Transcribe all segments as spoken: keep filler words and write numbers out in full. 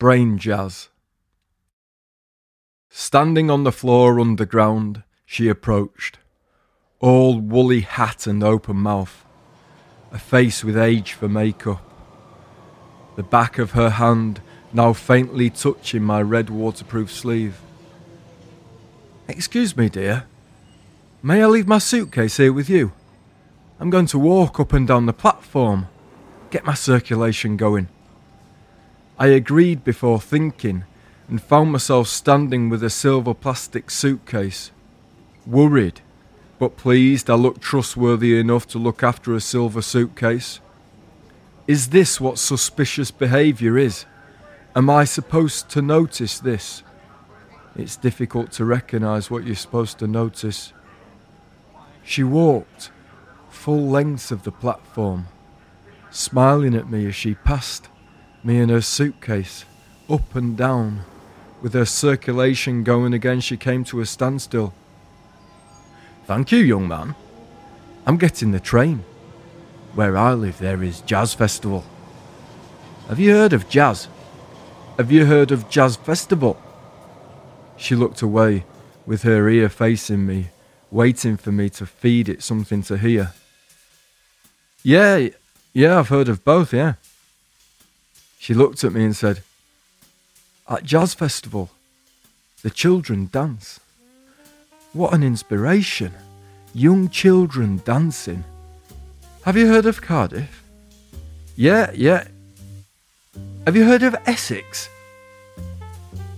Brain Jazz. Standing on the floor underground, she approached, all woolly hat and open mouth, a face with age for makeup, the back of her hand now faintly touching my red waterproof sleeve. "Excuse me, dear, may I leave my suitcase here with you? I'm going to walk up and down the platform, get my circulation going." I agreed before thinking and found myself standing with a silver plastic suitcase. Worried, but pleased I looked trustworthy enough to look after a silver suitcase. Is this what suspicious behaviour is? Am I supposed to notice this? It's difficult to recognise what you're supposed to notice. She walked full length of the platform, smiling at me as she passed. Me and her suitcase, up and down. With her circulation going again, she came to a standstill. "Thank you, young man. I'm getting the train. Where I live, there is Jazz Festival. Have you heard of jazz? Have you heard of Jazz Festival?" She looked away, with her ear facing me, waiting for me to feed it something to hear. Yeah, yeah, I've heard of both, yeah. She looked at me and said, "At Jazz Festival, the children dance. What an inspiration. Young children dancing. Have you heard of Cardiff? Yeah, yeah. Have you heard of Essex?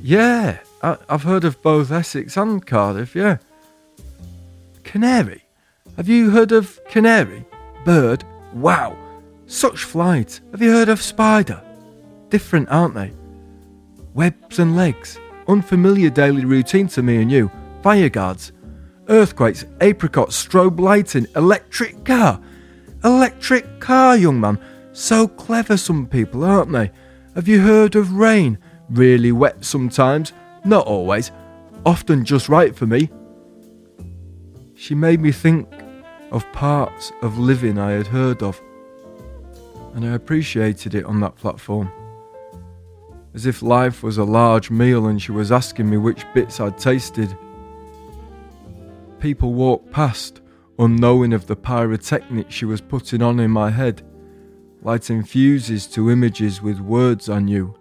Yeah, I- I've heard of both Essex and Cardiff, yeah. Canary. Have you heard of canary? Bird, wow. Such flight. Have you heard of spider? Different, aren't they? Webs and legs. Unfamiliar daily routine to me and you. Fire guards. Earthquakes. Apricots. Strobe lighting. Electric car. Electric car, young man. So clever some people, aren't they? Have you heard of rain? Really wet sometimes. Not always. Often just right for me." She made me think of parts of living I had heard of, and I appreciated it on that platform. As if life was a large meal and she was asking me which bits I'd tasted. People walked past, unknowing of the pyrotechnic she was putting on in my head, lighting fuses to images with words I knew,